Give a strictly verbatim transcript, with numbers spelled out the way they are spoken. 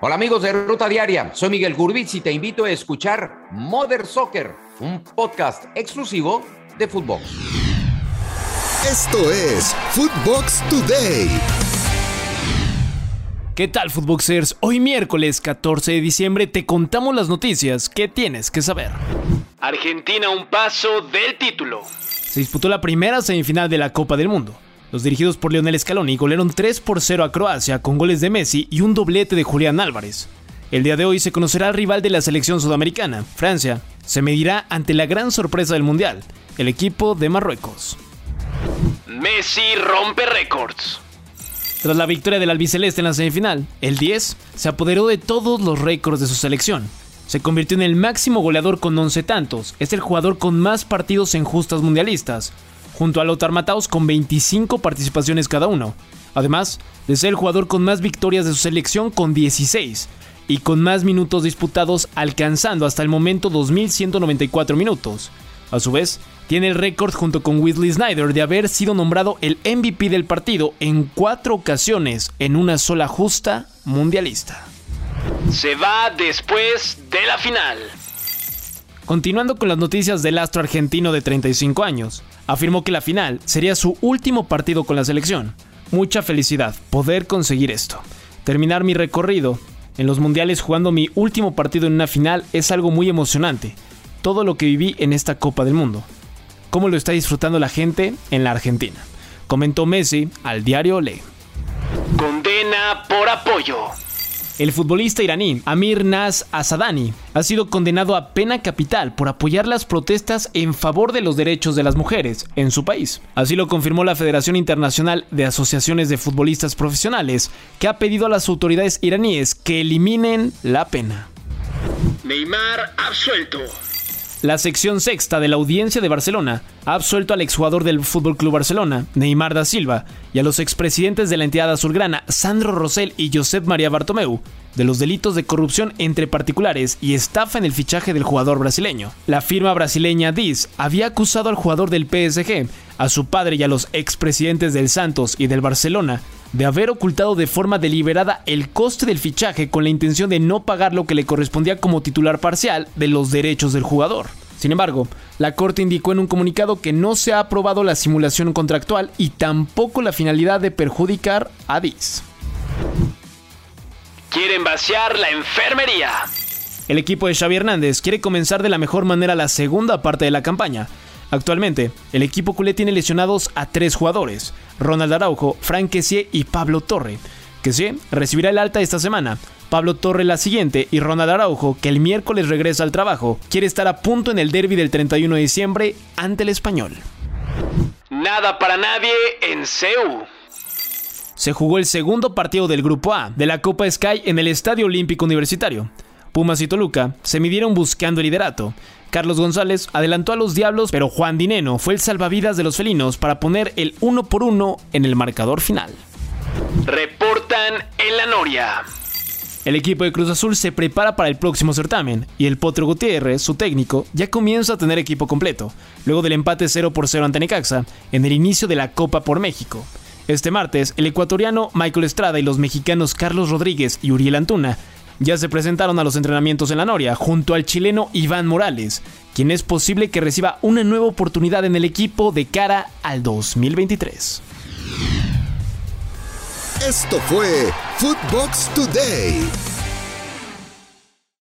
Hola amigos de Ruta Diaria, soy Miguel Gurbiz y te invito a escuchar Modern Soccer, un podcast exclusivo de futvox. Esto es futvox Today. ¿Qué tal, futvoxers? Hoy miércoles catorce de diciembre te contamos las noticias que tienes que saber. Argentina un paso del título. Se disputó la primera semifinal de la Copa del Mundo. Los dirigidos por Lionel Scaloni golearon tres por cero a Croacia con goles de Messi y un doblete de Julián Álvarez. El día de hoy se conocerá al rival de la selección sudamericana, Francia. Se medirá ante la gran sorpresa del Mundial, el equipo de Marruecos. Messi rompe récords. Tras la victoria del albiceleste en la semifinal, el diez se apoderó de todos los récords de su selección. Se convirtió en el máximo goleador con once tantos. Es el jugador con más partidos en justas mundialistas, junto a Lothar Mataos con veinticinco participaciones cada uno. Además, de ser el jugador con más victorias de su selección con dieciséis y con más minutos disputados, alcanzando hasta el momento dos mil ciento noventa y cuatro minutos. A su vez, tiene el récord junto con Wesley Snyder de haber sido nombrado el M V P del partido en cuatro ocasiones en una sola justa mundialista. Se va después de la final. Continuando con las noticias del astro argentino de treinta y cinco años, afirmó que la final sería su último partido con la selección. Mucha felicidad poder conseguir esto. Terminar mi recorrido en los mundiales jugando mi último partido en una final es algo muy emocionante. Todo lo que viví en esta Copa del Mundo. ¿Cómo lo está disfrutando la gente en la Argentina? Comentó Messi al diario Olé. Condena por apoyo. El futbolista iraní Amir Nas Azadani ha sido condenado a pena capital por apoyar las protestas en favor de los derechos de las mujeres en su país. Así lo confirmó la Federación Internacional de Asociaciones de Futbolistas Profesionales, que ha pedido a las autoridades iraníes que eliminen la pena. Neymar absuelto. La sección sexta de la Audiencia de Barcelona ha absuelto al exjugador del F C Barcelona, Neymar da Silva, y a los expresidentes de la entidad azulgrana, Sandro Rosell y Josep Maria Bartomeu, de los delitos de corrupción entre particulares y estafa en el fichaje del jugador brasileño. La firma brasileña Diz había acusado al jugador del P S G, a su padre y a los expresidentes del Santos y del Barcelona de haber ocultado de forma deliberada el coste del fichaje con la intención de no pagar lo que le correspondía como titular parcial de los derechos del jugador. Sin embargo, la Corte indicó en un comunicado que no se ha aprobado la simulación contractual y tampoco la finalidad de perjudicar a Diz. Quieren vaciar la enfermería. El equipo de Xavi Hernández quiere comenzar de la mejor manera la segunda parte de la campaña. Actualmente, el equipo culé tiene lesionados a tres jugadores, Ronald Araujo, Franquesí y Pablo Torre. Kessie recibirá el alta esta semana, Pablo Torre la siguiente y Ronald Araujo, que el miércoles regresa al trabajo, quiere estar a punto en el derbi del treinta y uno de diciembre ante el Español. Nada para nadie en C U. Se jugó el segundo partido del Grupo A de la Copa Sky en el Estadio Olímpico Universitario. Pumas y Toluca se midieron buscando el liderato. Carlos González adelantó a los Diablos, pero Juan Dineno fue el salvavidas de los felinos para poner el uno por uno en el marcador final. Reportan en la Noria. El equipo de Cruz Azul se prepara para el próximo certamen y el Potro Gutiérrez, su técnico, ya comienza a tener equipo completo, luego del empate cero por cero ante Necaxa en el inicio de la Copa por México. Este martes, el ecuatoriano Michael Estrada y los mexicanos Carlos Rodríguez y Uriel Antuna ya se presentaron a los entrenamientos en la Noria junto al chileno Iván Morales, quien es posible que reciba una nueva oportunidad en el equipo de cara al dos mil veintitrés. Esto fue futvox Today.